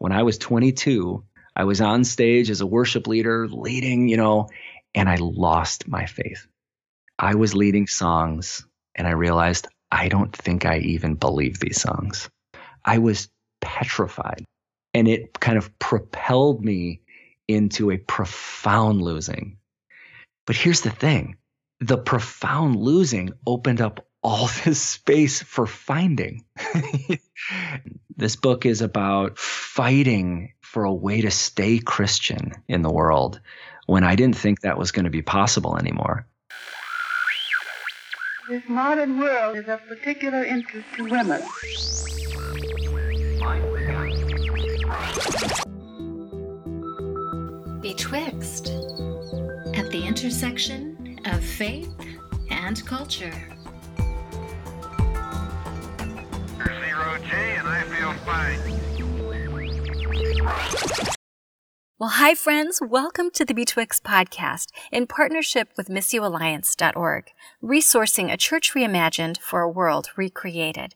When I was 22, I was on stage as a worship leader leading, and I lost my faith. I was leading songs and I realized I don't think I even believe these songs. I was petrified, and it kind of propelled me into a profound losing. But here's the thing. The profound losing opened up all this space for finding. This book is about fighting for a way to stay Christian in the world when I didn't think that was going to be possible anymore. This modern world is of particular interest to women. Betwixt, at the intersection of faith and culture. And I feel fine. Well, hi, friends. Welcome to the Betwixt podcast in partnership with MissioAlliance.org, resourcing a church reimagined for a world recreated.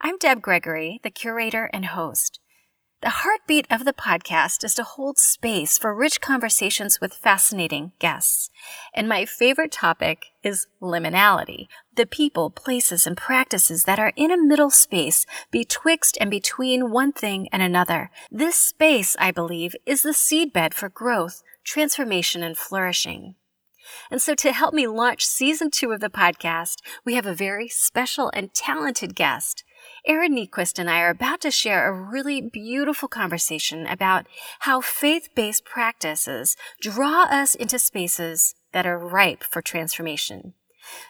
I'm Deb Gregory, the curator and host. The heartbeat of the podcast is to hold space for rich conversations with fascinating guests. And my favorite topic is liminality, the people, places, and practices that are in a middle space betwixt and between one thing and another. This space, I believe, is the seedbed for growth, transformation, and flourishing. And so to help me launch season 2 of the podcast, we have a very special and talented guest. Aaron Niequist and I are about to share a really beautiful conversation about how faith-based practices draw us into spaces that are ripe for transformation.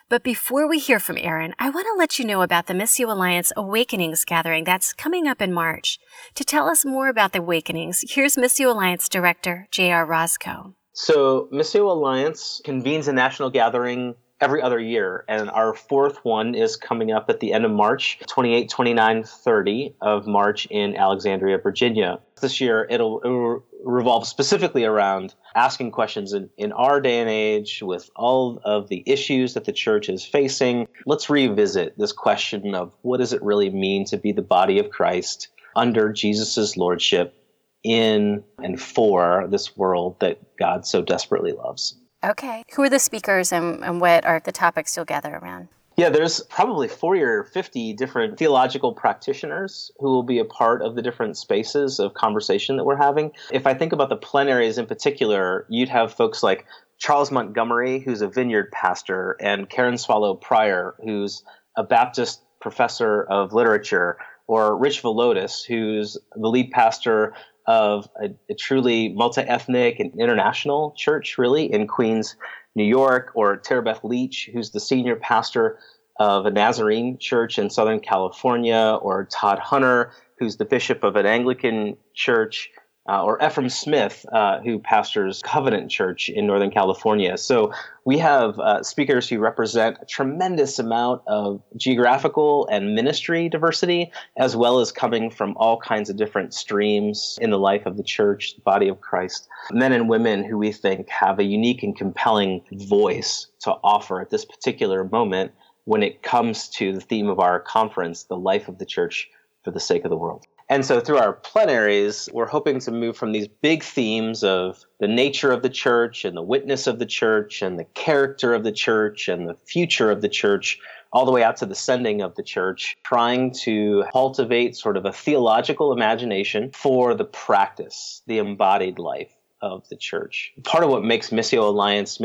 But before we hear from Aaron, I want to let you know about the Missio Alliance Awakenings Gathering that's coming up in March. To tell us more about the Awakenings, here's Missio Alliance Director J.R. Roscoe. So Missio Alliance convenes a national gathering every other year, and our 4th one is coming up at the end of March, 28, 29, 30 of March in Alexandria, Virginia. This year, it'll revolve specifically around asking questions in our day and age with all of the issues that the church is facing. Let's revisit this question of what does it really mean to be the body of Christ under Jesus' lordship in and for this world that God so desperately loves. Okay. Who are the speakers and what are the topics you'll gather around? Yeah, there's probably 40 or 50 different theological practitioners who will be a part of the different spaces of conversation that we're having. If I think about the plenaries in particular, you'd have folks like Charles Montgomery, who's a vineyard pastor, and Karen Swallow Prior, who's a Baptist professor of literature, or Rich Velotis, who's the lead pastor of a truly multi-ethnic and international church, really, in Queens, New York, or Terabeth Leach, who's the senior pastor of a Nazarene church in Southern California, or Todd Hunter, who's the bishop of an Anglican church, or Ephraim Smith, who pastors Covenant Church in Northern California. So we have speakers who represent a tremendous amount of geographical and ministry diversity, as well as coming from all kinds of different streams in the life of the church, the body of Christ. Men and women who we think have a unique and compelling voice to offer at this particular moment when it comes to the theme of our conference, the life of the church for the sake of the world. And so through our plenaries, we're hoping to move from these big themes of the nature of the church and the witness of the church and the character of the church and the future of the church, all the way out to the sending of the church, trying to cultivate sort of a theological imagination for the practice, the embodied life of the church. Part of what makes Missio Alliance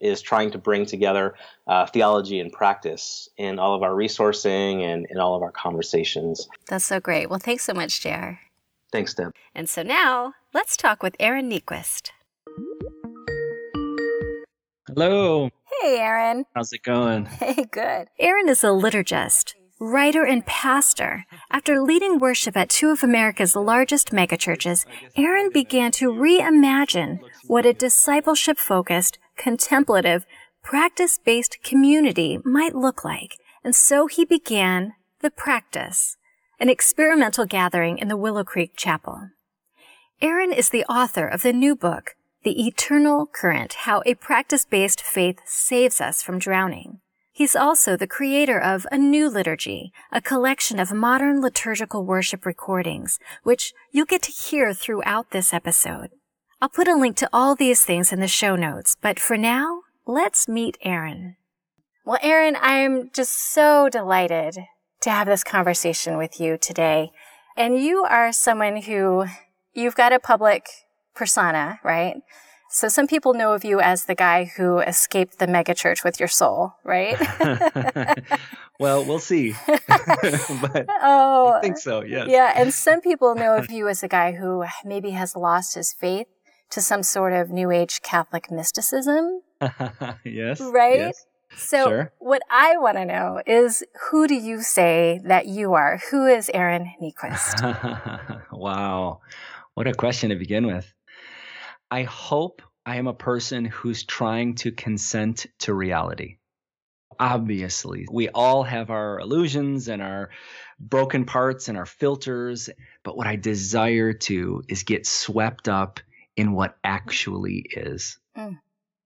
is trying to bring together theology and practice in all of our resourcing and in all of our conversations. That's so great. Well, thanks so much, JR. Thanks, Deb. And so now, let's talk with Aaron Niequist. Hello. Hey, Aaron. How's it going? Hey, good. Aaron is a liturgist, writer and pastor. After leading worship at 2 of America's largest megachurches, Aaron began to reimagine what a discipleship-focused, contemplative, practice-based community might look like. And so he began The Practice, an experimental gathering in the Willow Creek Chapel. Aaron is the author of the new book, The Eternal Current, How a Practice-Based Faith Saves Us from Drowning. He's also the creator of A New Liturgy, a collection of modern liturgical worship recordings, which you'll get to hear throughout this episode. I'll put a link to all these things in the show notes, but for now, let's meet Aaron. Well, Aaron, I'm just so delighted to have this conversation with you today. And you are someone who, you've got a public persona, right? So some people know of you as the guy who escaped the megachurch with your soul, right? Well, we'll see. But oh, I think so, yes. Yeah, and some people know of you as the guy who maybe has lost his faith to some sort of New Age Catholic mysticism. Yes. Right? Yes. So sure. What I want to know is, who do you say that you are? Who is Aaron Niequist? Wow. What a question to begin with. I hope I am a person who's trying to consent to reality. Obviously, we all have our illusions and our broken parts and our filters. But what I desire to is get swept up in what actually is. Mm.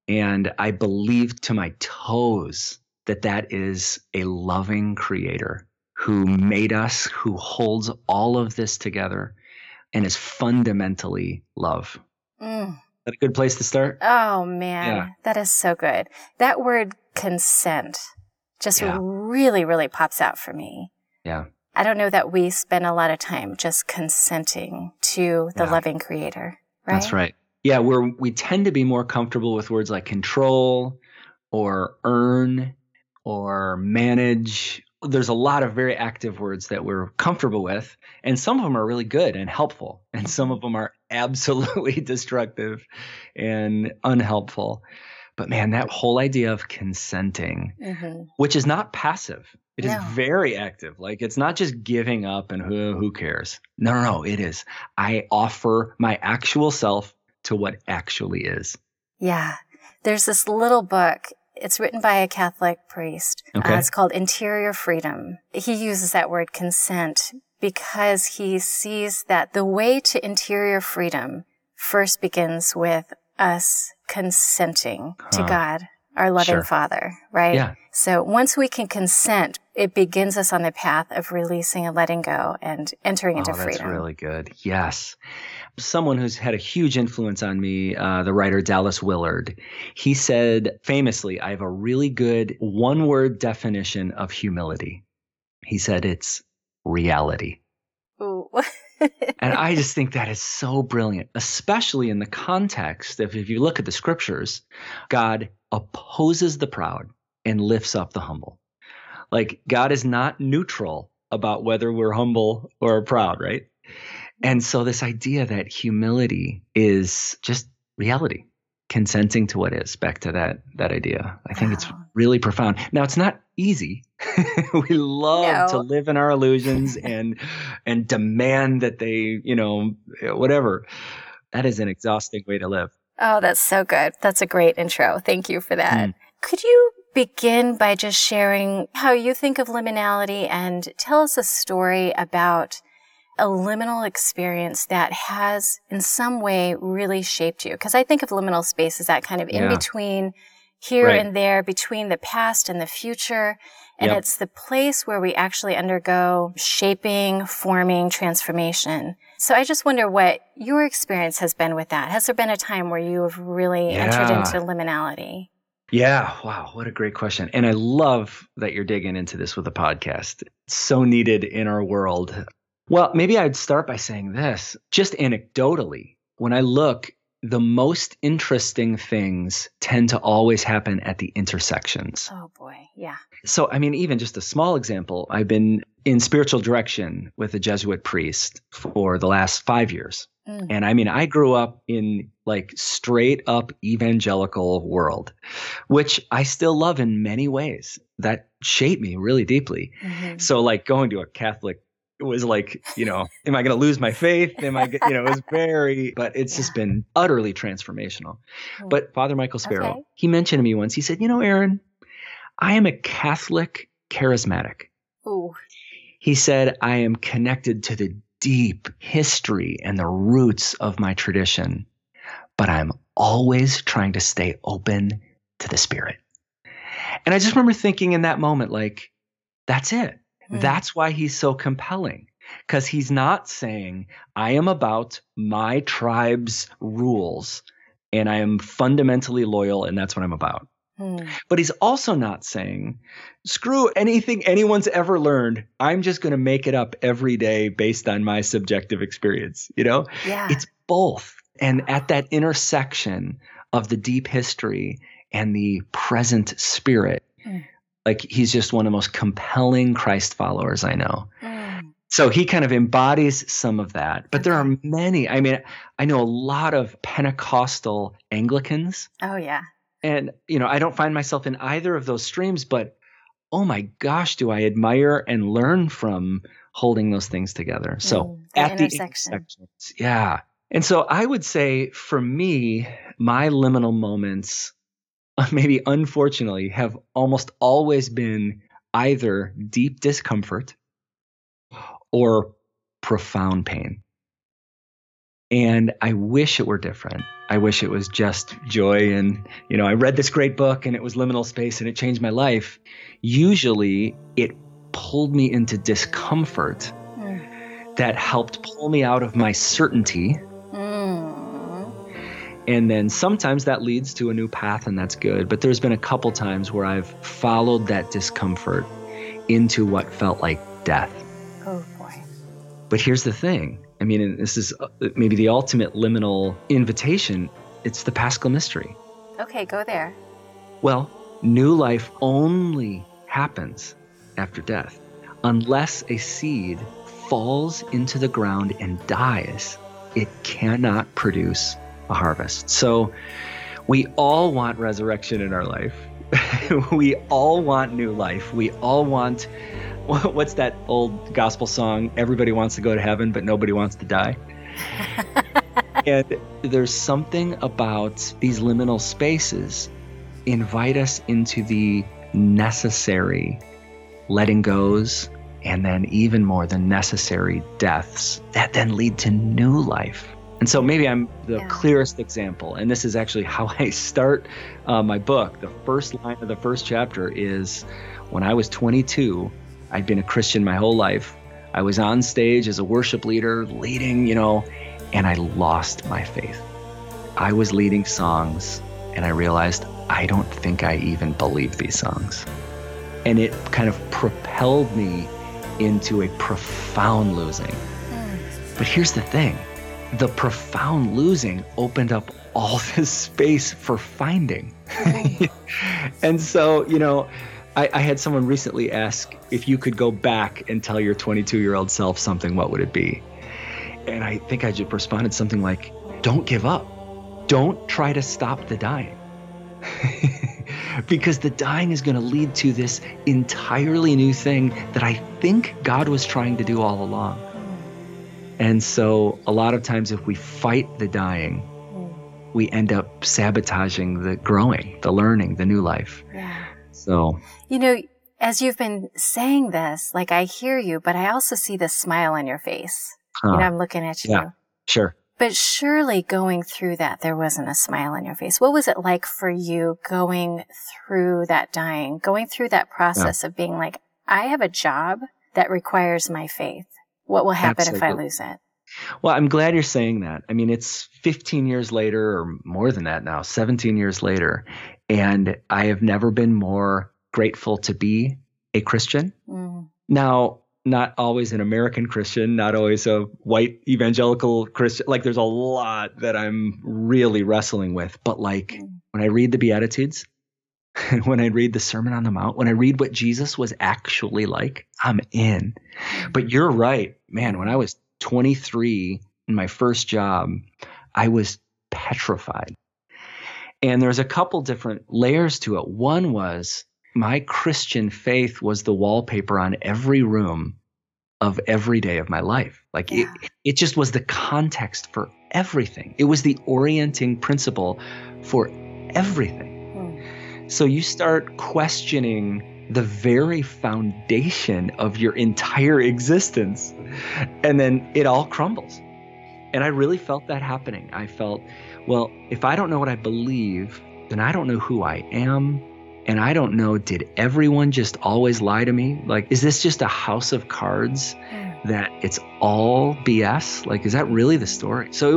And I believe to my toes that that is a loving creator who made us, who holds all of this together, and is fundamentally love. Mm. Is that a good place to start? Oh, man. Yeah. That is so good. That word consent just really, really pops out for me. Yeah. I don't know that we spend a lot of time just consenting to the loving creator, right? That's right. Yeah, we tend to be more comfortable with words like control or earn or manage. There's a lot of very active words that we're comfortable with, and some of them are really good and helpful, and some of them are absolutely destructive and unhelpful. But man, that whole idea of consenting, mm-hmm. which is not passive. It is very active. Like, it's not just giving up and who cares. No, it is. I offer my actual self to what actually is. Yeah. There's this little book. It's written by a Catholic priest. Okay. It's called Interior Freedom. He uses that word consent because he sees that the way to interior freedom first begins with us consenting to God, our loving Father, right? Yeah. So once we can consent, it begins us on the path of releasing and letting go and entering into freedom. That's really good. Yes. Someone who's had a huge influence on me, the writer Dallas Willard, he said famously, I have a really good one-word definition of humility. He said it's reality. Ooh. And I just think that is so brilliant, especially in the context of, if you look at the scriptures, God opposes the proud and lifts up the humble. Like, God is not neutral about whether we're humble or proud, right? And so this idea that humility is just reality, consenting to what is, back to that idea. I think it's really profound. Now, it's not easy. We love to live in our illusions and demand that they, whatever. That is an exhausting way to live. Oh, that's so good. That's a great intro. Thank you for that. Mm. Could you begin by just sharing how you think of liminality and tell us a story about a liminal experience that has in some way really shaped you? Because I think of liminal space as that kind of in between here and there, between the past and the future. And it's the place where we actually undergo shaping, forming, transformation. So I just wonder what your experience has been with that. Has there been a time where you have really entered into liminality? Yeah. Wow. What a great question. And I love that you're digging into this with a podcast. It's so needed in our world. Well, maybe I'd start by saying this. Just anecdotally, when I look, the most interesting things tend to always happen at the intersections. Oh, boy. Yeah. So, I mean, even just a small example, I've been in spiritual direction with a Jesuit priest for the last 5 years. Mm. And I mean, I grew up in like straight up evangelical world, which I still love in many ways. That shaped me really deeply. Mm-hmm. So like going to a Catholic, it was like, am I going to lose my faith? It was very, but it's just been utterly transformational. Cool. But Father Michael Sparrow, he mentioned to me once, he said, Aaron, I am a Catholic charismatic. Ooh. He said, I am connected to the deep history and the roots of my tradition, but I'm always trying to stay open to the Spirit. And I just remember thinking in that moment, like, that's it. Mm. That's why he's so compelling, because he's not saying, I am about my tribe's rules and I am fundamentally loyal and that's what I'm about. Mm. But he's also not saying, screw anything anyone's ever learned. I'm just going to make it up every day based on my subjective experience. You know, yeah. It's both. And at that intersection of the deep history and the present spirit, like he's just one of the most compelling Christ followers I know. Mm. So he kind of embodies some of that. But there are many. I mean, I know a lot of Pentecostal Anglicans. Oh, yeah. And, you know, I don't find myself in either of those streams, but oh my gosh, do I admire and learn from holding those things together. So at the intersections. Yeah. And so I would say for me, my liminal moments, maybe unfortunately, have almost always been either deep discomfort or profound pain. And I wish it were different. I wish it was just joy. And, you know, I read this great book and it was liminal space and it changed my life. Usually it pulled me into discomfort that helped pull me out of my certainty. And then sometimes that leads to a new path and that's good. But there's been a couple times where I've followed that discomfort into what felt like death. Oh boy. But here's the thing. I mean, and this is maybe the ultimate liminal invitation. It's the Paschal mystery. Okay, go there. Well, new life only happens after death unless a seed falls into the ground and dies. It cannot produce a harvest. So we all want resurrection in our life. We all want new life. We all want, what's that old gospel song? Everybody wants to go to heaven, but nobody wants to die. And there's something about these liminal spaces invite us into the necessary letting goes, and then even more the necessary deaths that then lead to new life. And so maybe I'm the clearest example, and this is actually how I start my book. The first line of the first chapter is, when I was 22, I'd been a Christian my whole life. I was on stage as a worship leader, leading, you know, and I lost my faith. I was leading songs, and I realized I don't think I even believe these songs. And it kind of propelled me into a profound losing. But here's the thing. The profound losing opened up all this space for finding. And so, you know, I had someone recently ask, if you could go back and tell your 22-year-old self something, what would it be? And I think I just responded something like, don't give up. Don't try to stop the dying. Because the dying is going to lead to this entirely new thing that I think God was trying to do all along. And so a lot of times if we fight the dying, we end up sabotaging the growing, the learning, the new life. Yeah. So, you know, as you've been saying this, like I hear you, but I also see the smile on your face. You know, I'm looking at you. Yeah, sure. But surely going through that, there wasn't a smile on your face. What was it like for you going through that dying, going through that process of being like, I have a job that requires my faith. What will happen if I lose it? Well, I'm glad you're saying that. I mean, it's 15 years later or more than that now, 17 years later. And I have never been more grateful to be a Christian. Mm. Now, not always an American Christian, not always a white evangelical Christian. Like there's a lot that I'm really wrestling with. But like when I read the Beatitudes, when I read the Sermon on the Mount, when I read what Jesus was actually like, I'm in. But you're right, man. When I was 23 in my first job, I was petrified. And there's a couple different layers to it. One was my Christian faith was the wallpaper on every room of every day of my life. Like it just was the context for everything. It was the orienting principle for everything. So you start questioning the very foundation of your entire existence, and then it all crumbles. And I really felt that happening. I felt, well, if I don't know what I believe, then I don't know who I am. And I don't know, did everyone just always lie to me? Like, is this just a house of cards that it's all BS? Like, is that really the story? So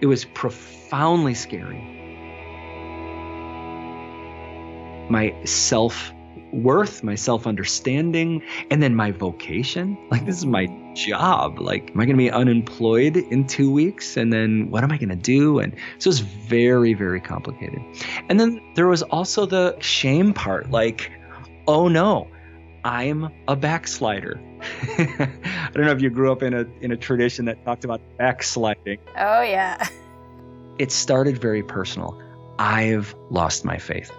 it was profoundly scary. My self-worth, my self-understanding, and then my vocation. Like, this is my job. Like, am I going to be unemployed in 2 weeks? And then what am I going to do? And so it's very, very complicated. And then there was also the shame part. Like, oh no, I'm a backslider. I don't know if you grew up in a tradition that talked about backsliding. Oh yeah. It started very personal. I've lost my faith.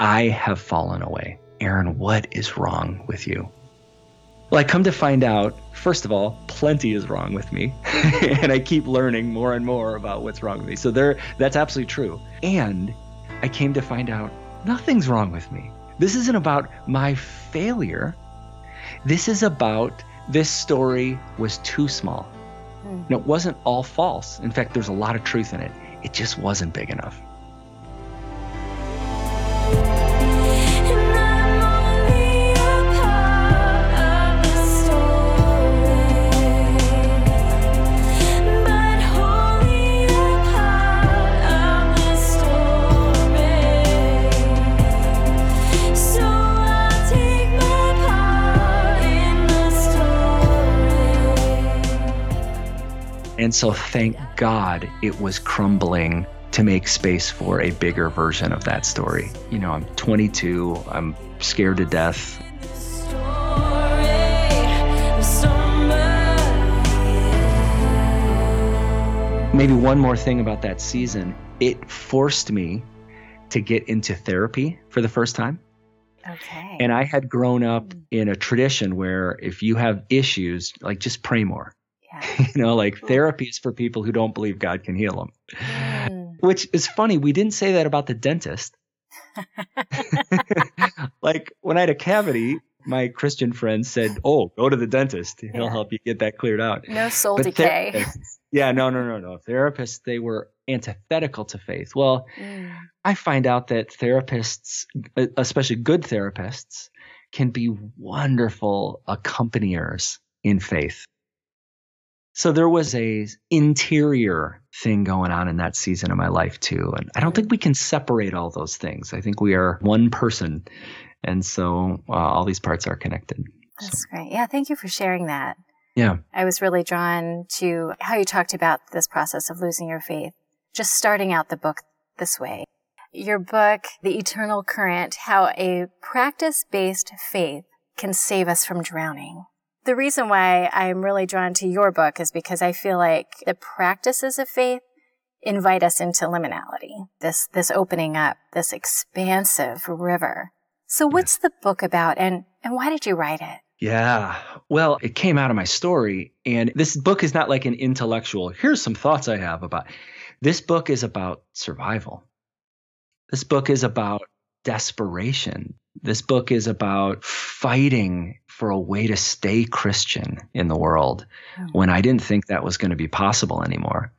I have fallen away. Aaron, what is wrong with you? Well, I come to find out, first of all, plenty is wrong with me. And I keep learning more and more about what's wrong with me. So that's absolutely true. And I came to find out nothing's wrong with me. This isn't about my failure. This is about this story was too small. And it wasn't all false. In fact, there's a lot of truth in it. It just wasn't big enough. And so thank God it was crumbling to make space for a bigger version of that story. You know, I'm 22, I'm scared to death. Maybe one more thing about that season, it forced me to get into therapy for the first time. Okay. And I had grown up in a tradition where if you have issues, like just pray more. You know, like therapy is for people who don't believe God can heal them, which is funny. We didn't say that about the dentist. Like when I had a cavity, my Christian friends said, oh, go to the dentist. He'll help you get that cleared out. No soul decay. Yeah, no. Therapists, they were antithetical to faith. Well, I find out that therapists, especially good therapists, can be wonderful accompaniers in faith. So there was a interior thing going on in that season of my life too. And I don't think we can separate all those things. I think we are one person. And so all these parts are connected. That's great. Yeah. Thank you for sharing that. Yeah. I was really drawn to how you talked about this process of losing your faith, just starting out the book this way. Your book, The Eternal Current, How a Practice-Based Faith Can Save Us from Drowning. The reason why I'm really drawn to your book is because I feel like the practices of faith invite us into liminality, this opening up, this expansive river. So what's the book about and why did you write it? Yeah, well, it came out of my story. And this book is not like an intellectual, here's some thoughts I have about. This book is about survival. This book is about desperation. This book is about fighting for a way to stay Christian in the world when I didn't think that was going to be possible anymore.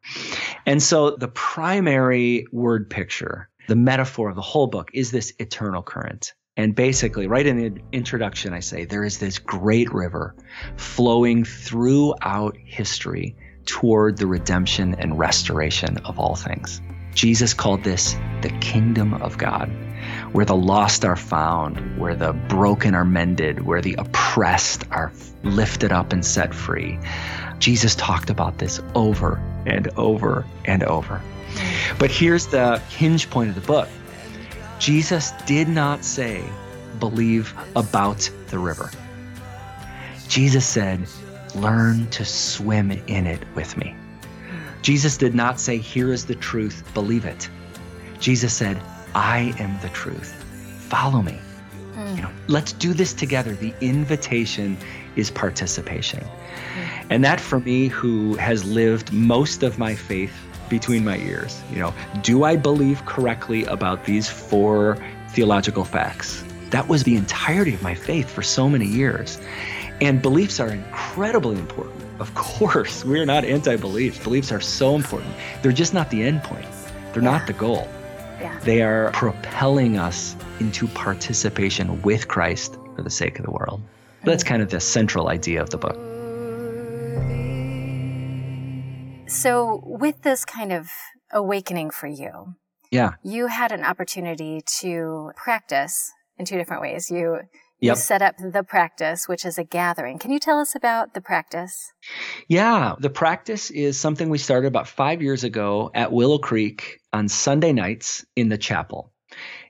And so the primary word picture, the metaphor of the whole book is this eternal current. And basically, right in the introduction, I say there is this great river flowing throughout history toward the redemption and restoration of all things. Jesus called this the kingdom of God, where the lost are found, where the broken are mended, where the oppressed are lifted up and set free. Jesus talked about this over and over and over. But here's the hinge point of the book. Jesus did not say, believe about the river. Jesus said, learn to swim in it with me. Jesus did not say, here is the truth, believe it. Jesus said, I am the truth, follow me. You know, let's do this together. The invitation is participation. And that for me, who has lived most of my faith between my ears, you know, do I believe correctly about these 4 theological facts? That was the entirety of my faith for so many years. And beliefs are incredibly important. Of course, we're not anti-beliefs. Beliefs are so important. They're just not the end point. They're not the goal. Yeah. They are propelling us into participation with Christ for the sake of the world. That's kind of the central idea of the book. So with this kind of awakening for you, you had an opportunity to practice in two different ways. You set up The Practice, which is a gathering. Can you tell us about The Practice? Yeah. The Practice is something we started about 5 years ago at Willow Creek on Sunday nights in the chapel.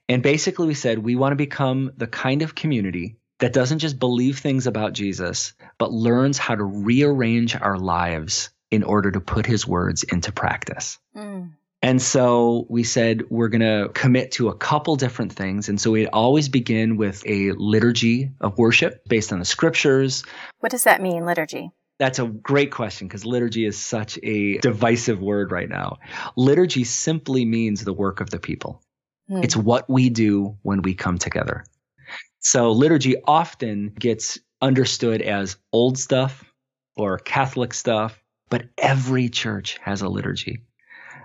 And basically we said, we want to become the kind of community that doesn't just believe things about Jesus, but learns how to rearrange our lives in order to put his words into practice. Mm. And so we said, we're going to commit to a couple different things. And so we'd always begin with a liturgy of worship based on the scriptures. What does that mean, liturgy? That's a great question, because liturgy is such a divisive word right now. Liturgy simply means the work of the people. Mm. It's what we do when we come together. So liturgy often gets understood as old stuff or Catholic stuff, but every church has a liturgy.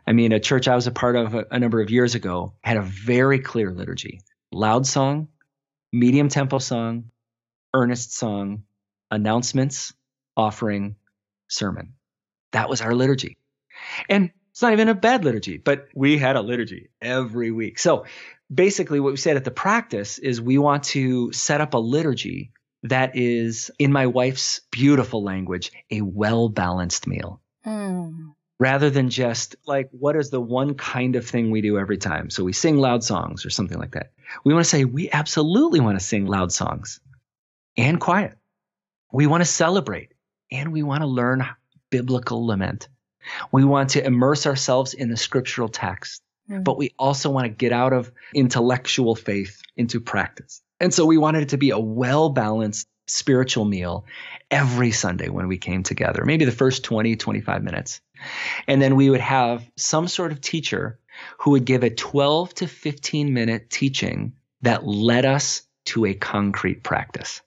I mean, a church I was a part of a number of years ago had a very clear liturgy: loud song, medium tempo song, earnest song, announcements, offering, sermon. That was our liturgy. And it's not even a bad liturgy, but we had a liturgy every week. So basically what we said at The Practice is we want to set up a liturgy that is, in my wife's beautiful language, a well-balanced meal. Mm. Rather than just like, what is the one kind of thing we do every time? So we sing loud songs or something like that. We want to say, we absolutely want to sing loud songs and quiet. We want to celebrate and we want to learn biblical lament. We want to immerse ourselves in the scriptural text, but we also want to get out of intellectual faith into practice. And so we wanted it to be a well-balanced spiritual meal every Sunday when we came together, maybe the first 20, 25 minutes. And then we would have some sort of teacher who would give a 12 to 15 minute teaching that led us to a concrete practice.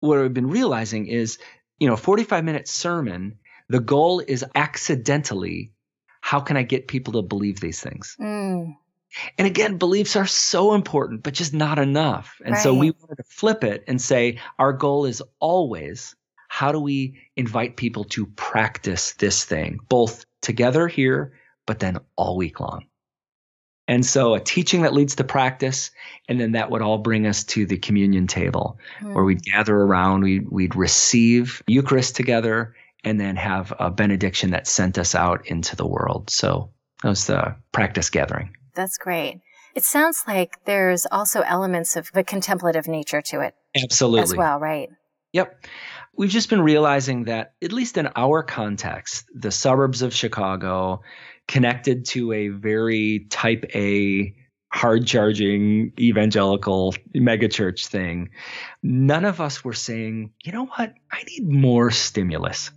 What I've been realizing is, you know, 45 minute sermon, the goal is accidentally, how can I get people to believe these things? Mm. And again, beliefs are so important, but just not enough. And so we wanted to flip it and say, our goal is always, how do we invite people to practice this thing, both together here, but then all week long? And so a teaching that leads to practice, and then that would all bring us to the communion table, where we'd gather around, we'd receive Eucharist together, and then have a benediction that sent us out into the world. So that was the practice gathering. That's great. It sounds like there's also elements of the contemplative nature to it. Absolutely. As well, right? Yep. We've just been realizing that, at least in our context, the suburbs of Chicago, connected to a very type A, hard-charging, evangelical megachurch thing, none of us were saying, you know what, I need more stimulus.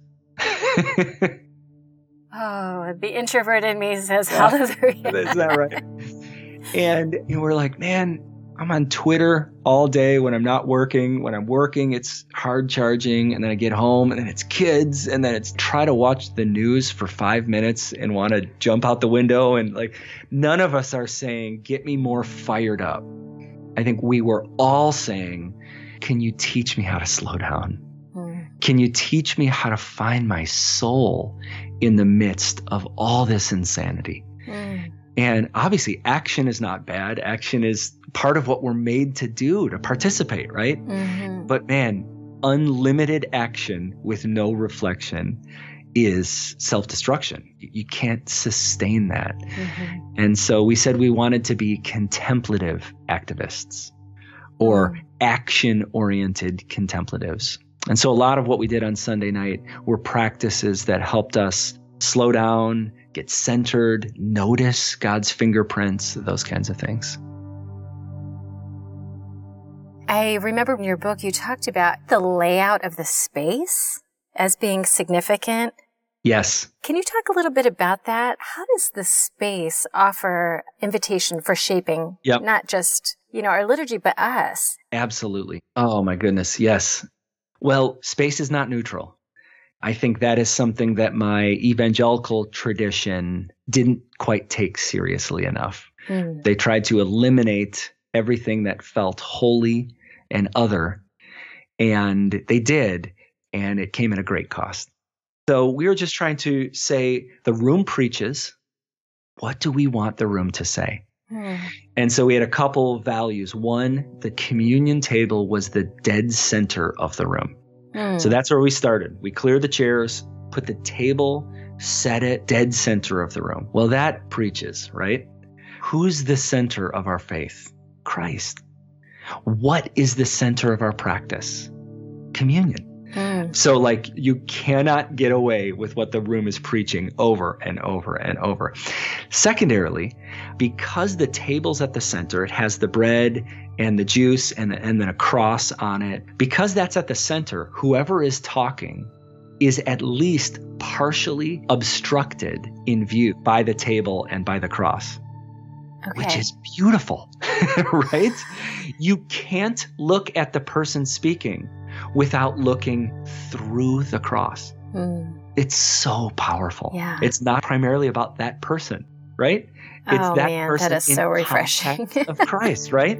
Oh, the introvert in me says hallelujah. Is that right? And we're like, man, I'm on Twitter all day when I'm not working. When I'm working, it's hard charging. And then I get home and then it's kids. And then it's try to watch the news for 5 minutes and want to jump out the window. And like, none of us are saying, get me more fired up. I think we were all saying, can you teach me how to slow down? Can you teach me how to find my soul in the midst of all this insanity? Mm. And obviously, action is not bad. Action is part of what we're made to do, to participate, right? Mm-hmm. But man, unlimited action with no reflection is self-destruction. You can't sustain that. Mm-hmm. And so we said we wanted to be contemplative activists or action-oriented contemplatives. And so a lot of what we did on Sunday night were practices that helped us slow down, get centered, notice God's fingerprints, those kinds of things. I remember in your book, you talked about the layout of the space as being significant. Yes. Can you talk a little bit about that? How does the space offer invitation for shaping, not just, our liturgy, but us? Absolutely. Oh my goodness. Yes. Well, space is not neutral. I think that is something that my evangelical tradition didn't quite take seriously enough. They tried to eliminate everything that felt holy and other, and they did, and it came at a great cost. So we were just trying to say, the room preaches. What do we want the room to say? And so we had a couple of values. One, the communion table was the dead center of the room. So that's where we started. We cleared the chairs, put the table, set it dead center of the room. Well, that preaches, right? Who's the center of our faith? Christ. What is the center of our practice? Communion. So like, you cannot get away with what the room is preaching over and over and over. Secondarily, because the table's at the center, it has the bread and the juice and then a cross on it. Because that's at the center, whoever is talking is at least partially obstructed in view by the table and by the cross. Okay. Which is beautiful, right? You can't look at the person speaking without looking through the cross. It's so powerful. Yeah. It's not primarily about that person, right? It's person that is so refreshing. Of Christ, right?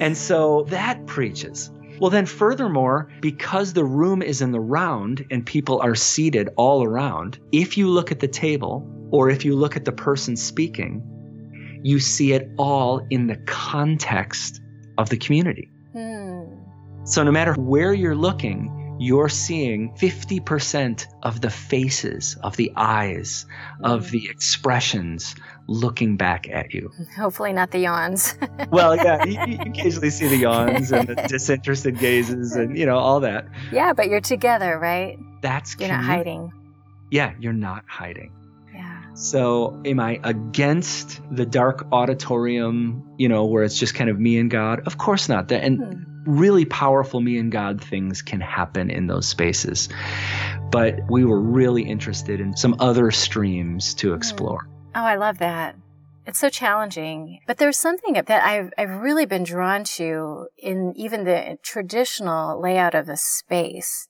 And so that preaches. Well, then furthermore, because the room is in the round and people are seated all around, if you look at the table or if you look at the person speaking, you see it all in the context of the community. So no matter where you're looking, you're seeing 50% of the faces, of the eyes, of the expressions looking back at you. Hopefully not the yawns. Well, yeah, you occasionally see the yawns and the disinterested gazes and, all that. Yeah, but you're together, right? That's cute. You're not hiding. Yeah, you're not hiding. So am I against the dark auditorium, where it's just kind of me and God? Of course not. And really powerful me and God things can happen in those spaces. But we were really interested in some other streams to explore. Oh, I love that. It's so challenging. But there's something that I've really been drawn to in even the traditional layout of a space.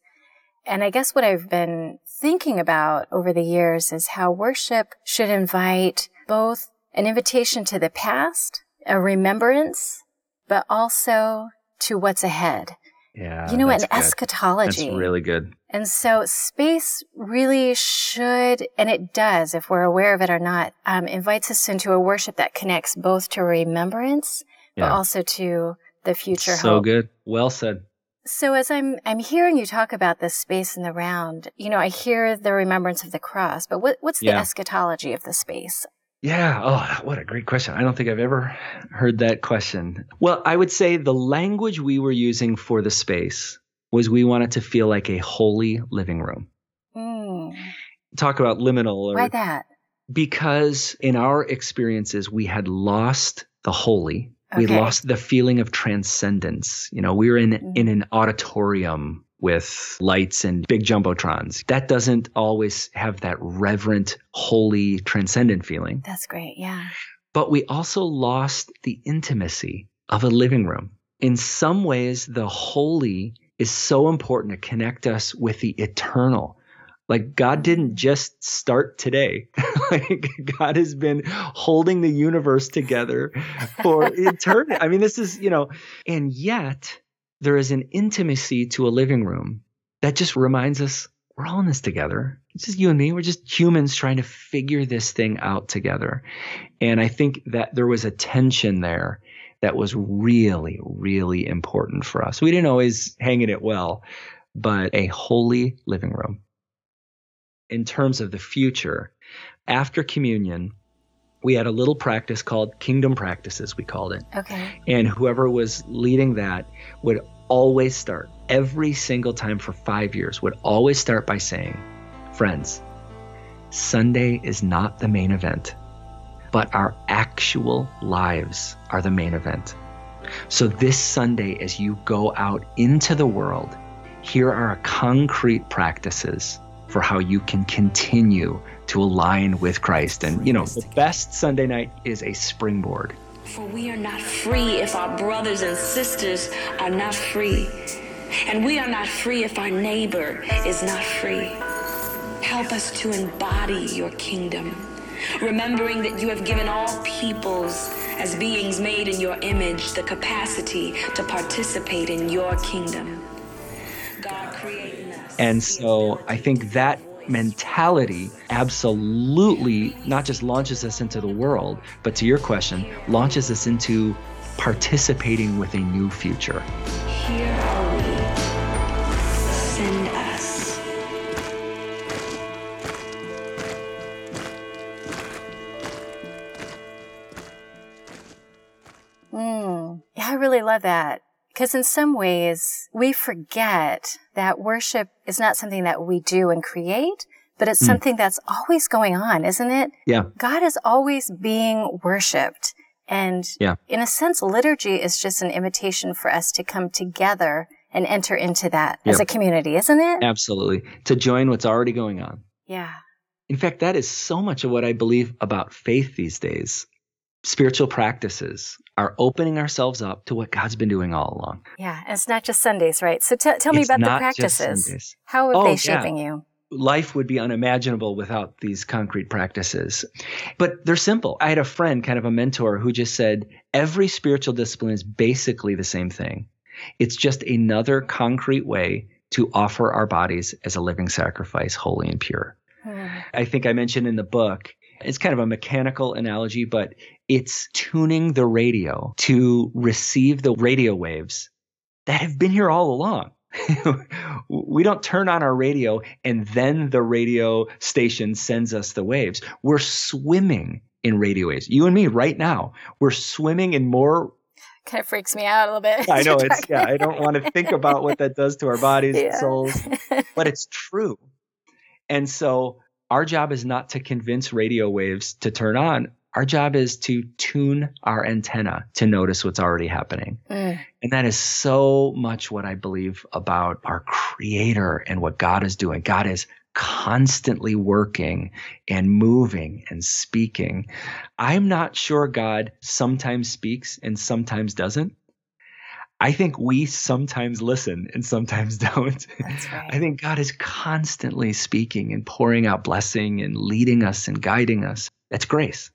And I guess what I've been thinking about over the years is how worship should invite both an invitation to the past, a remembrance, but also to what's ahead. Yeah, an eschatology. That's really good. And so space really should, and it does, if we're aware of it or not, invites us into a worship that connects both to remembrance, but also to the future hope. So good. Well said. So as I'm hearing you talk about this space in the round, I hear the remembrance of the cross, but what's the eschatology of the space? Yeah. Oh, what a great question. I don't think I've ever heard that question. Well, I would say the language we were using for the space was we wanted to feel like a holy living room. Talk about liminal. Why that? Because in our experiences, we had lost the holy. We lost the feeling of transcendence. We were in an auditorium with lights and big jumbotrons. That doesn't always have that reverent, holy, transcendent feeling. That's great, yeah. But we also lost the intimacy of a living room. In some ways, the holy is so important to connect us with the eternal. Like, God didn't just start today. Like, God has been holding the universe together for eternity. I mean, this is, and yet there is an intimacy to a living room that just reminds us we're all in this together. It's just you and me. We're just humans trying to figure this thing out together. And I think that there was a tension there that was really, really important for us. We didn't always hang in it well, but a holy living room. In terms of the future, after communion, we had a little practice called Kingdom Practices, we called it. Okay. And whoever was leading that would always start, every single time for 5 years, would always start by saying, friends, Sunday is not the main event, but our actual lives are the main event. So this Sunday, as you go out into the world, here are concrete practices for how you can continue to align with Christ. And the best Sunday night is a springboard. For we are not free if our brothers and sisters are not free. And we are not free if our neighbor is not free. Help us to embody your kingdom. remembering that you have given all peoples as beings made in your image the capacity to participate in your kingdom. God created us. And so I think that mentality absolutely not just launches us into the world, but to your question, launches us into participating with a new future. Here are we. Send us. Yeah, I really love that. Because in some ways, we forget that worship is not something that we do and create, but it's something that's always going on, isn't it? Yeah. God is always being worshiped. And in a sense, liturgy is just an invitation for us to come together and enter into that as a community, isn't it? Absolutely. To join what's already going on. Yeah. In fact, that is so much of what I believe about faith these days. Spiritual practices are opening ourselves up to what God's been doing all along. Yeah, and it's not just Sundays, right? So tell me about the practices. How are they shaping you? Life would be unimaginable without these concrete practices. But they're simple. I had a friend, kind of a mentor, who just said, every spiritual discipline is basically the same thing. It's just another concrete way to offer our bodies as a living sacrifice, holy and pure. I think I mentioned in the book, it's kind of a mechanical analogy, but it's tuning the radio to receive the radio waves that have been here all along. We don't turn on our radio and then the radio station sends us the waves. We're swimming in radio waves. You and me right now, we're swimming in more. Kind of freaks me out a little bit. I know. I don't want to think about what that does to our bodies and souls, but it's true. And so our job is not to convince radio waves to turn on. Our job is to tune our antenna to notice what's already happening. And that is so much what I believe about our Creator and what God is doing. God is constantly working and moving and speaking. I'm not sure God sometimes speaks and sometimes doesn't. I think we sometimes listen and sometimes don't. That's right. I think God is constantly speaking and pouring out blessing and leading us and guiding us. That's grace.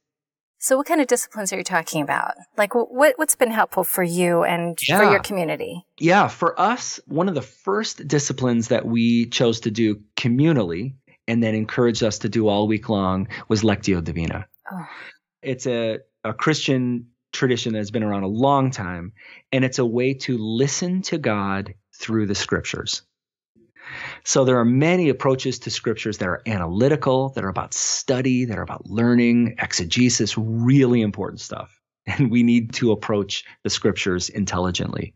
So what kind of disciplines are you talking about? Like what's been helpful for you and for your community? Yeah, for us, one of the first disciplines that we chose to do communally and then encouraged us to do all week long was Lectio Divina. Oh. It's a Christian tradition that has been around a long time, and it's a way to listen to God through the scriptures. So there are many approaches to scriptures that are analytical, that are about study, that are about learning, exegesis, really important stuff. And we need to approach the scriptures intelligently.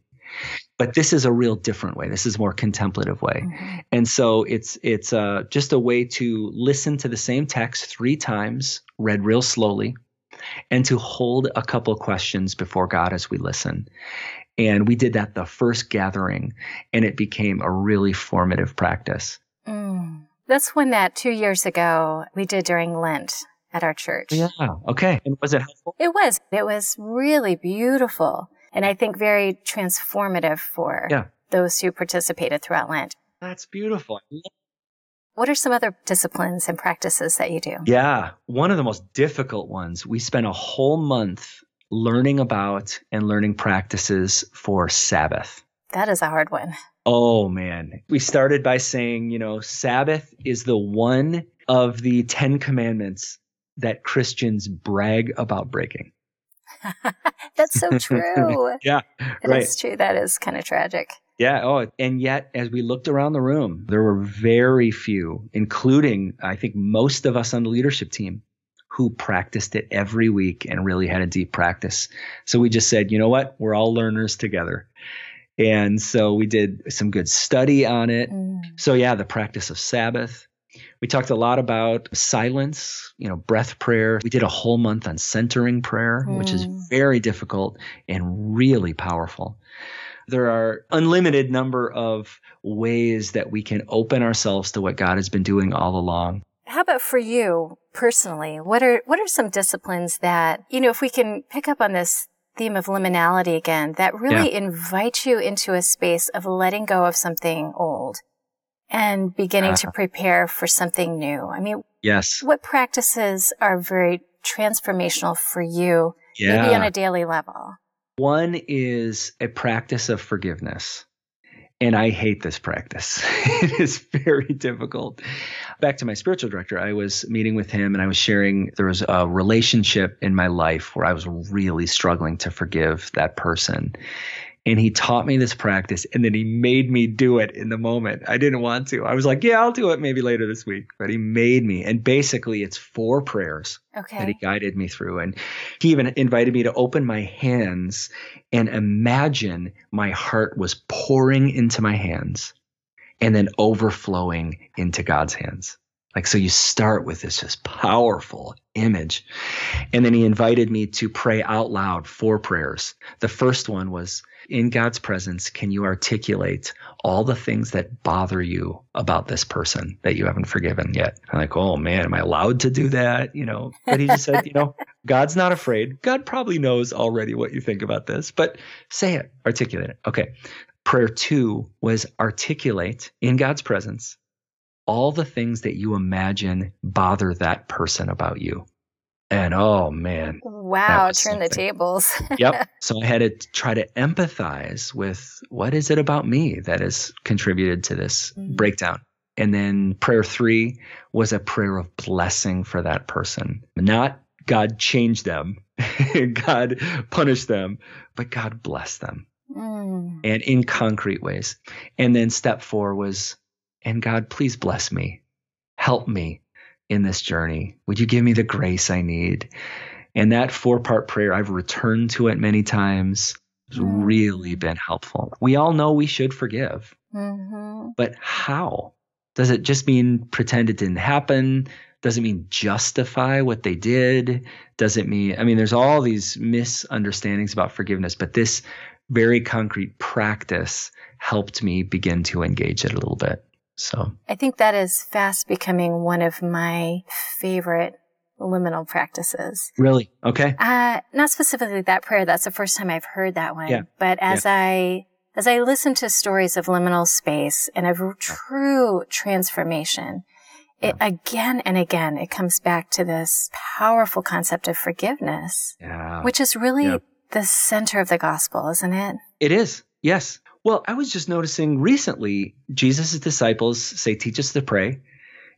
But this is a real different way. This is a more contemplative way. Mm-hmm. And so it's just a way to listen to the same text 3 times, read real slowly, and to hold a couple questions before God as we listen. And we did that the first gathering, and it became a really formative practice. That's when that 2 years ago we did during Lent at our church. Yeah, okay. And was it helpful? It was. It was really beautiful, and I think very transformative for those who participated throughout Lent. That's beautiful. What are some other disciplines and practices that you do? Yeah. One of the most difficult ones, we spent a whole month learning about and learning practices for Sabbath. That is a hard one. Oh, man. We started by saying, Sabbath is the one of the 10 commandments that Christians brag about breaking. That's so true. That is true. That is kind of tragic. Yeah. Oh, and yet, as we looked around the room, there were very few, including, I think, most of us on the leadership team, who practiced it every week and really had a deep practice. So we just said, you know what? We're all learners together. And so we did some good study on it. So the practice of Sabbath. We talked a lot about silence, breath prayer. We did a whole month on centering prayer, which is very difficult and really powerful. There are unlimited number of ways that we can open ourselves to what God has been doing all along. How about for you personally? What are some disciplines that, if we can pick up on this theme of liminality again, that really invite you into a space of letting go of something old and beginning to prepare for something new. I mean, yes. What practices are very transformational for you, maybe on a daily level? One is a practice of forgiveness. And I hate this practice. It is very difficult. Back to my spiritual director, I was meeting with him and I was sharing, there was a relationship in my life where I was really struggling to forgive that person. And he taught me this practice and then he made me do it in the moment. I didn't want to. I was like, yeah, I'll do it maybe later this week. But he made me. And basically it's 4 prayers that he guided me through. And he even invited me to open my hands and imagine my heart was pouring into my hands and then overflowing into God's hands. Like, so you start with this just powerful image. And then he invited me to pray out loud 4 prayers. The first one was, in God's presence, can you articulate all the things that bother you about this person that you haven't forgiven yet? I'm like, oh man, am I allowed to do that? You know, but he just said, you know, God's not afraid. God probably knows already what you think about this, but say it, articulate it. Okay. Prayer 2 was articulate in God's presence all the things that you imagine bother that person about you. And oh man. Wow, turn the tables. Yep. So I had to try to empathize with what is it about me that has contributed to this breakdown. And then prayer 3 was a prayer of blessing for that person. Not God change them, God punish them, but God bless them. And in concrete ways. And then step 4 was, and God, please bless me, help me in this journey. Would you give me the grace I need? And that 4-part prayer, I've returned to it many times. It's really been helpful. We all know we should forgive, but how? Does it just mean pretend it didn't happen? Does it mean justify what they did? Does it mean, I mean, there's all these misunderstandings about forgiveness, but this very concrete practice helped me begin to engage it a little bit. So I think that is fast becoming one of my favorite liminal practices. Really? Okay. Not specifically that prayer. That's the first time I've heard that one. Yeah. But as I listen to stories of liminal space and of true transformation, it again and again, it comes back to this powerful concept of forgiveness, which is really the center of the gospel, isn't it? It is. Yes. Well, I was just noticing recently, Jesus' disciples say, teach us to pray.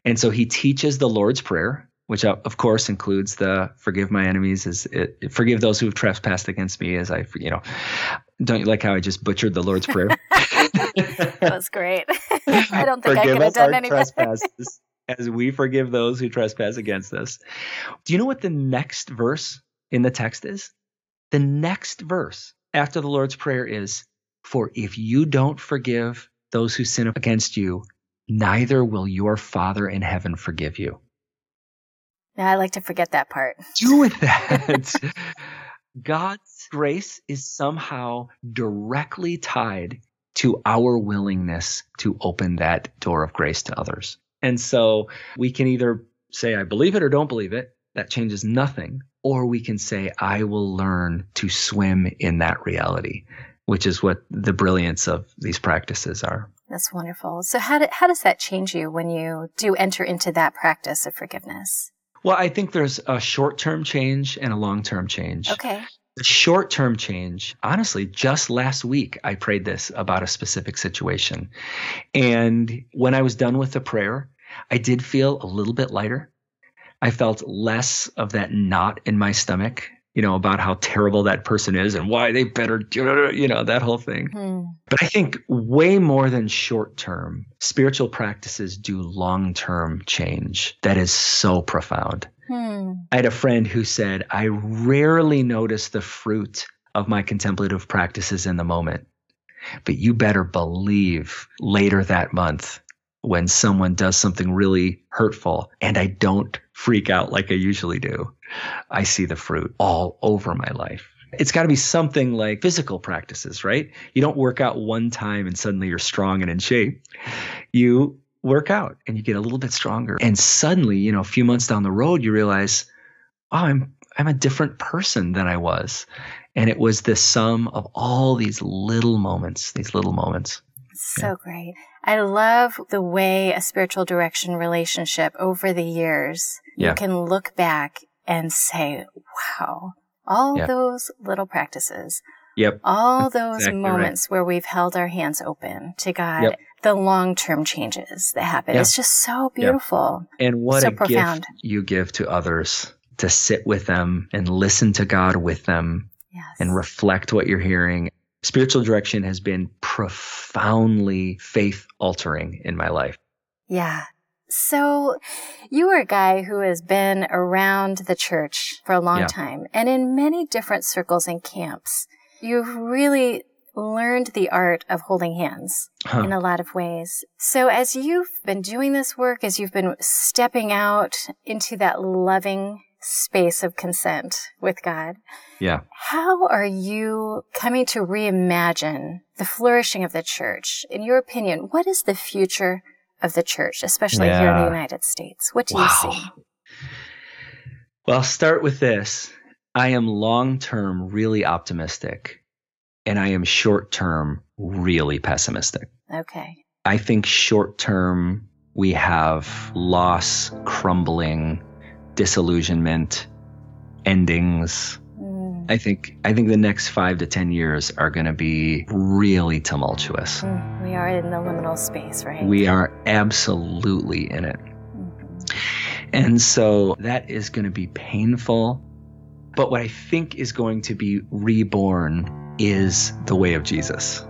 And so he teaches the Lord's Prayer, which of course includes the forgive my enemies, forgive those who have trespassed against me as I, you know. Don't you like how I just butchered the Lord's Prayer? That was great. I don't think I could have done any better. As we forgive those who trespass against us. Do you know what the next verse in the text is? The next verse after the Lord's Prayer is, for if you don't forgive those who sin against you, neither will your Father in heaven forgive you. Now, I like to forget that part. Do with that. God's grace is somehow directly tied to our willingness to open that door of grace to others. And so we can either say, I believe it or don't believe it. That changes nothing. Or we can say, I will learn to swim in that reality, which is what the brilliance of these practices are. That's wonderful. So how does that change you when you do enter into that practice of forgiveness? Well, I think there's a short-term change and a long-term change. Okay. The short-term change, honestly, just last week, I prayed this about a specific situation. And when I was done with the prayer, I did feel a little bit lighter. I felt less of that knot in my stomach, you know, about how terrible that person is and why they better, you know, that whole thing. But I think way more than short-term, spiritual practices do long-term change. That is so profound. I had a friend who said, I rarely notice the fruit of my contemplative practices in the moment, but you better believe later that month when someone does something really hurtful and I don't freak out like I usually do, I see the fruit all over my life. It's got to be something like physical practices, right? You don't work out one time and suddenly you're strong and in shape. You work out and you get a little bit stronger. And suddenly, you know, a few months down the road, you realize, oh, I'm a different person than I was. And it was the sum of all these little moments. So great. I love the way a spiritual direction relationship over the years, you can look back and say, wow, all those little practices, all those moments where we've held our hands open to God, the long-term changes that happen. It's just so beautiful. And what a profound gift you give to others to sit with them and listen to God with them and reflect what you're hearing. Spiritual direction has been profoundly faith-altering in my life. Yeah. So you are a guy who has been around the church for a long time and in many different circles and camps. You've really learned the art of holding hands in a lot of ways. So as you've been doing this work, as you've been stepping out into that loving space of consent with God, how are you coming to reimagine the flourishing of the church? In your opinion, what is the future of the church, especially here in the United States? What do you see? Well, I'll start with this. I am long-term really optimistic, and I am short-term really pessimistic. Okay. I think short-term we have loss, crumbling, disillusionment, endings. I think the next 5 to 10 years are going to be really tumultuous. We are in the liminal space, right? We are absolutely in it. And so that is going to be painful. But what I think is going to be reborn is the way of Jesus.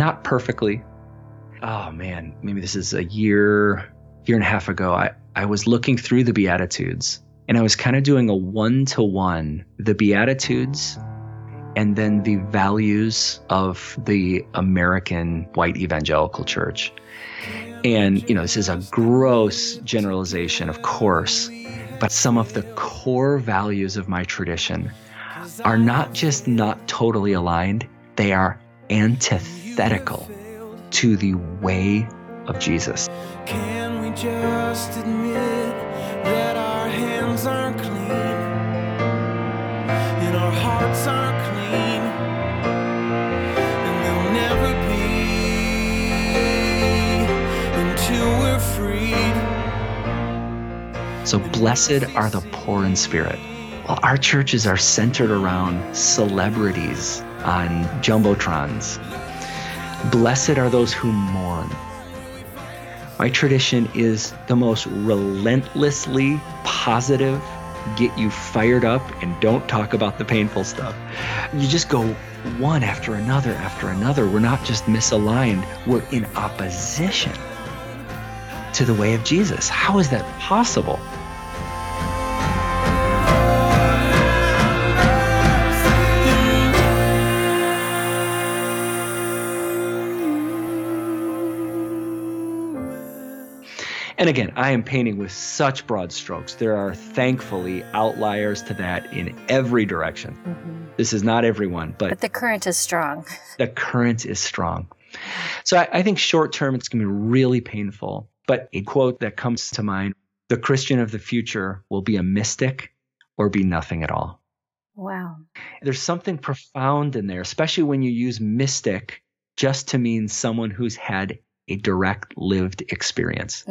Not perfectly. Oh man, maybe this is a year and a half ago. I was looking through the Beatitudes. And I was kind of doing a one-to-one, the Beatitudes and then the values of the American white evangelical church. And, you know, this is a gross generalization, of course, but some of the core values of my tradition are not just not totally aligned, they are antithetical to the way of Jesus. Can we just admit that our hands are clean and our hearts are clean and they'll never be until we're freed? So blessed are the poor in spirit. Well, our churches are centered around celebrities on jumbotrons. Blessed are those who mourn. My tradition is the most relentlessly positive, get you fired up and don't talk about the painful stuff. You just go one after another after another. We're not just misaligned, we're in opposition to the way of Jesus. How is that possible? And again, I am painting with such broad strokes. There are thankfully outliers to that in every direction. This is not everyone, but the current is strong. The current is strong. So I think short term, it's going to be really painful. But a quote that comes to mind, the Christian of the future will be a mystic or be nothing at all. Wow. There's something profound in there, especially when you use mystic just to mean someone who's had a direct lived experience.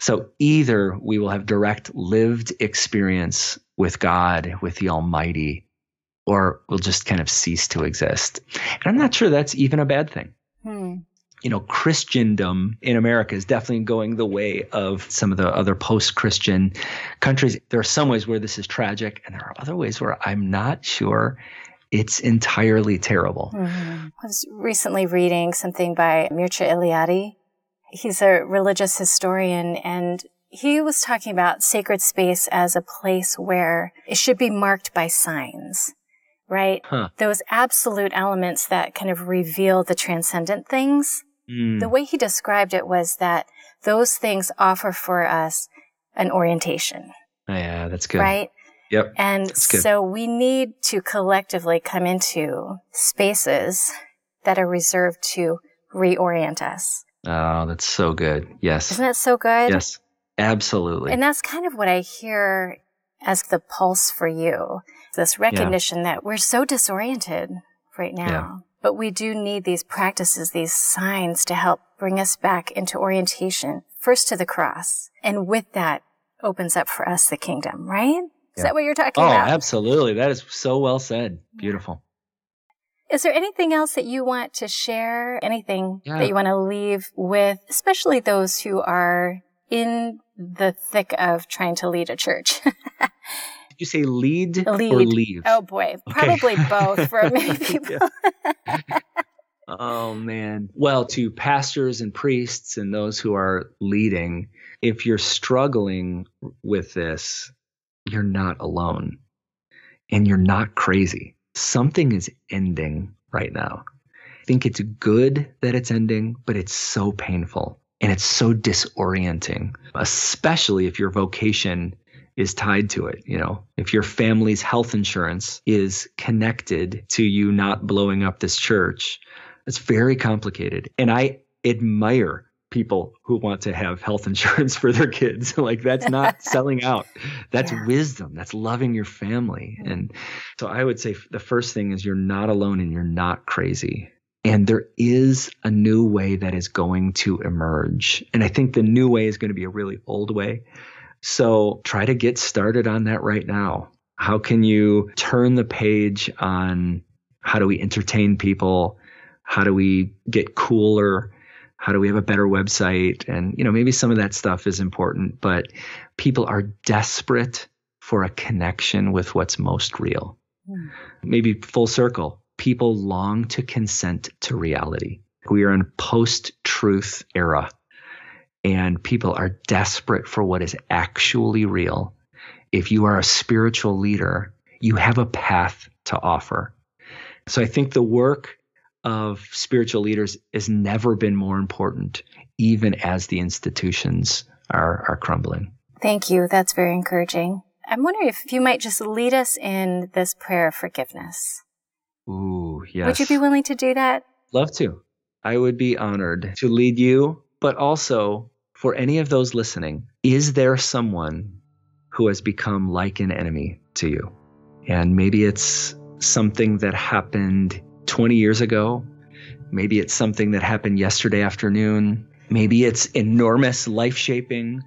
So either we will have direct lived experience with God, with the Almighty, or we'll just kind of cease to exist. And I'm not sure that's even a bad thing. You know, Christendom in America is definitely going the way of some of the other post-Christian countries. There are some ways where this is tragic, and there are other ways where I'm not sure it's entirely terrible. I was recently reading something by Mircea Eliade. He's a religious historian, and he was talking about sacred space as a place where it should be marked by signs, right? Those absolute elements that kind of reveal the transcendent things. The way he described it was that those things offer for us an orientation. Yeah, that's good. Right? Yep. And so we need to collectively come into spaces that are reserved to reorient us. Oh, that's so good. Yes. Isn't that so good? Yes, absolutely. And that's kind of what I hear as the pulse for you, this recognition that we're so disoriented right now, but we do need these practices, these signs to help bring us back into orientation, first to the cross, and with that opens up for us the kingdom, right? Is that what you're talking about? Oh, absolutely. That is so well said. Beautiful. Is there anything else that you want to share? Anything that you want to leave with, especially those who are in the thick of trying to lead a church? Did you say lead or leave? Oh, boy. Okay. Probably both for many people. Oh, man. Well, to pastors and priests and those who are leading, if you're struggling with this, you're not alone and you're not crazy. Something is ending right now. I think it's good that it's ending, but it's so painful and it's so disorienting, especially if your vocation is tied to it. You know, if your family's health insurance is connected to you not blowing up this church, it's very complicated. And I admire people who want to have health insurance for their kids. Like, that's not selling out. That's wisdom. That's loving your family. And so I would say the first thing is you're not alone and you're not crazy. And there is a new way that is going to emerge. And I think the new way is going to be a really old way. So try to get started on that right now. How can you turn the page on how do we entertain people? How do we get cooler? How do we have a better website? And, you know, maybe some of that stuff is important, but people are desperate for a connection with what's most real. Yeah. Maybe full circle. People long to consent to reality. We are in a post-truth era, and people are desperate for what is actually real. If you are a spiritual leader, you have a path to offer. So I think the work of spiritual leaders has never been more important, even as the institutions are crumbling. Thank you. That's very encouraging. I'm wondering if you might just lead us in this prayer of forgiveness. Ooh, yes. Would you be willing to do that? Love to. I would be honored to lead you, but also for any of those listening, is there someone who has become like an enemy to you? And maybe it's something that happened 20 years ago. Maybe it's something that happened yesterday afternoon. Maybe it's enormous, life-shaping.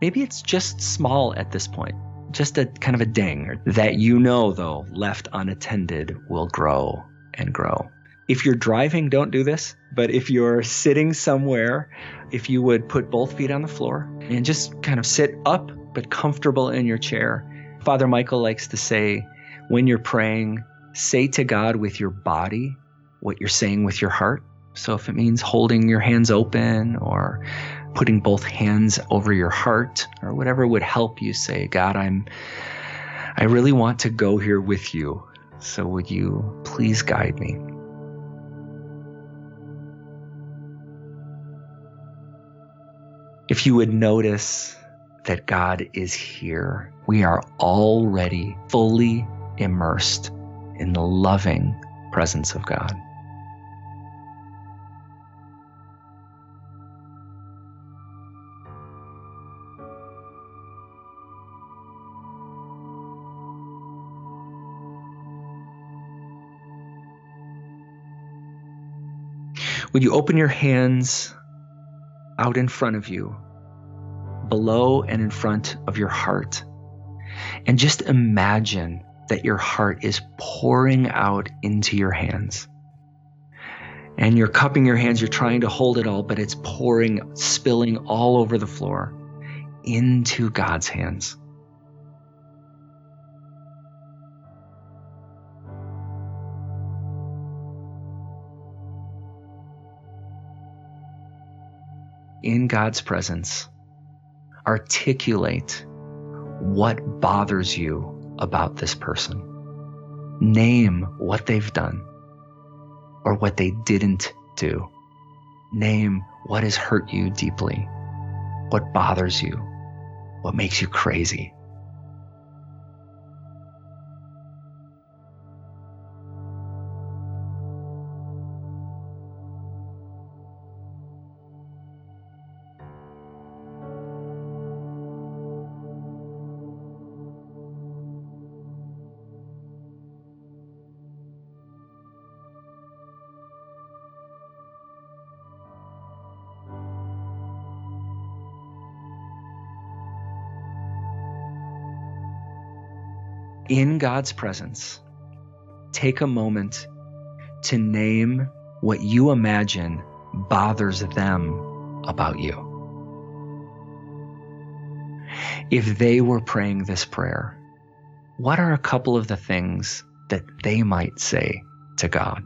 Maybe it's just small at this point, just a kind of a ding that, you know, though, left unattended will grow and grow. If you're driving, don't do this. But if you're sitting somewhere, if you would put both feet on the floor and just kind of sit up but comfortable in your chair. Father Michael likes to say, when you're praying, say to God with your body what you're saying with your heart. So if it means holding your hands open or putting both hands over your heart or whatever would help you say, God, I really want to go here with you. So would you please guide me? If you would notice that God is here, we are already fully immersed in the loving presence of God. Would you open your hands out in front of you, below and in front of your heart, and just imagine that your heart is pouring out into your hands. And you're cupping your hands, you're trying to hold it all, but it's pouring, spilling all over the floor into God's hands. In God's presence, articulate what bothers you about this person. Name what they've done or what they didn't do. Name what has hurt you deeply, what bothers you, what makes you crazy. in God's presence, take a moment to name what you imagine bothers them about you. If they were praying this prayer, what are a couple of the things that they might say to God?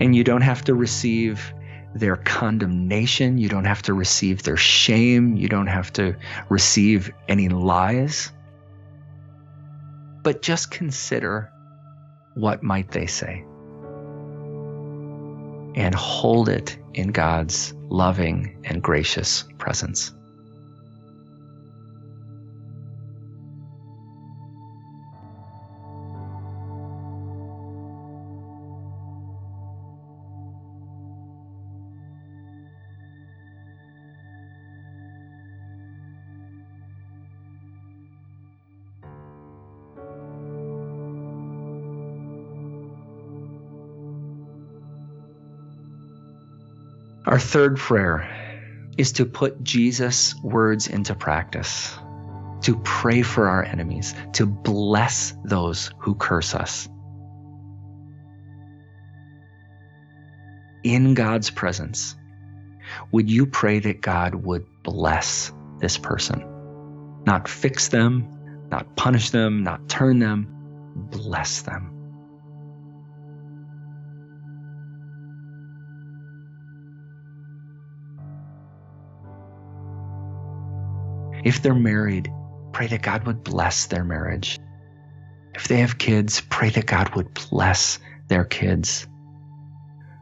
And you don't have to receive their condemnation. You don't have to receive their shame. You don't have to receive any lies. But just consider, what might they say? And hold it in God's loving and gracious presence. Our third prayer is to put Jesus' words into practice, to pray for our enemies, to bless those who curse us. In God's presence, would you pray that God would bless this person? Not fix them, not punish them, not turn them, bless them. If they're married, pray that God would bless their marriage. If they have kids, pray that God would bless their kids.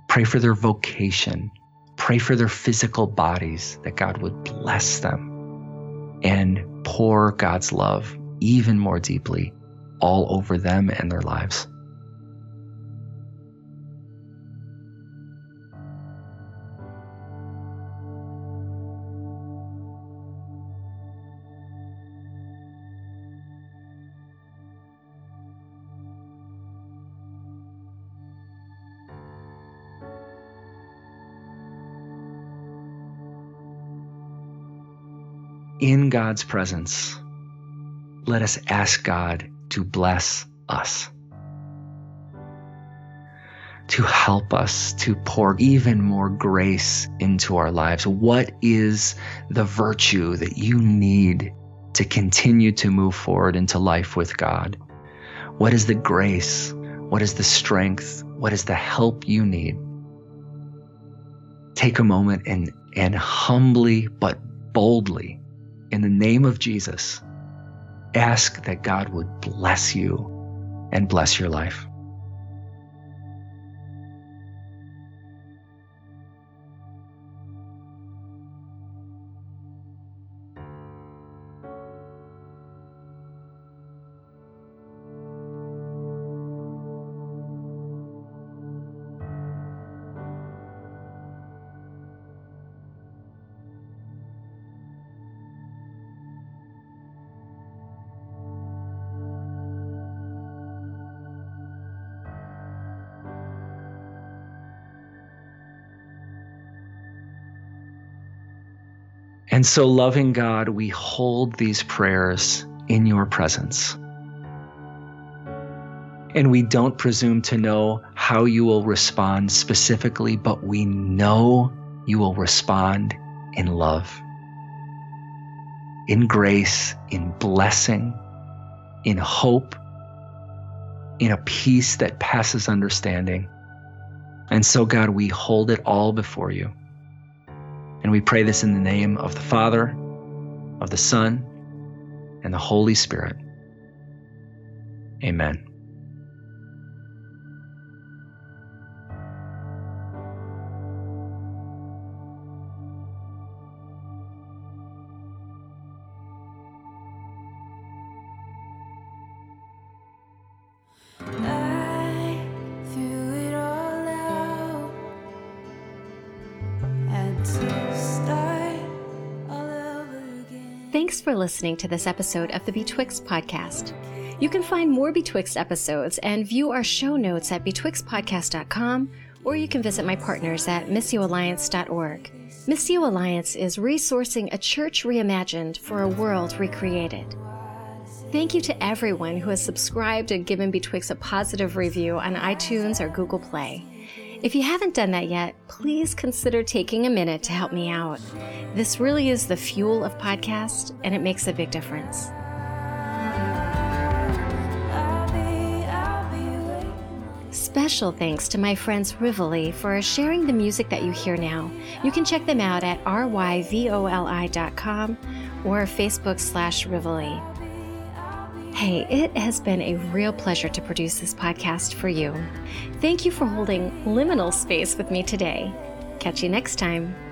Pray for their vocation. Pray for their physical bodies, that God would bless them and pour God's love even more deeply all over them and their lives. In God's presence, let us ask God to bless us, to help us, to pour even more grace into our lives. What is the virtue that you need to continue to move forward into life with God? What is the grace? What is the strength? What is the help you need? Take a moment and humbly but boldly, in the name of Jesus, ask that God would bless you and bless your life. And so, loving God, we hold these prayers in your presence. And we don't presume to know how you will respond specifically, but we know you will respond in love, in grace, in blessing, in hope, in a peace that passes understanding. And so, God, we hold it all before you. And we pray this in the name of the Father, of the Son, and the Holy Spirit. Amen. Thanks for listening to this episode of the Betwixt podcast. You can find more Betwixt episodes and view our show notes at betwixtpodcast.com, or you can visit my partners at MissioAlliance.org. Missio Alliance is resourcing a church reimagined for a world recreated. Thank you to everyone who has subscribed and given Betwixt a positive review on iTunes or Google Play. If you haven't done that yet, please consider taking a minute to help me out. This really is the fuel of podcasts, and it makes a big difference. Special thanks to my friends Rivoli for sharing the music that you hear now. You can check them out at ryvoli.com or Facebook/Rivoli. Hey, it has been a real pleasure to produce this podcast for you. Thank you for holding liminal space with me today. Catch you next time.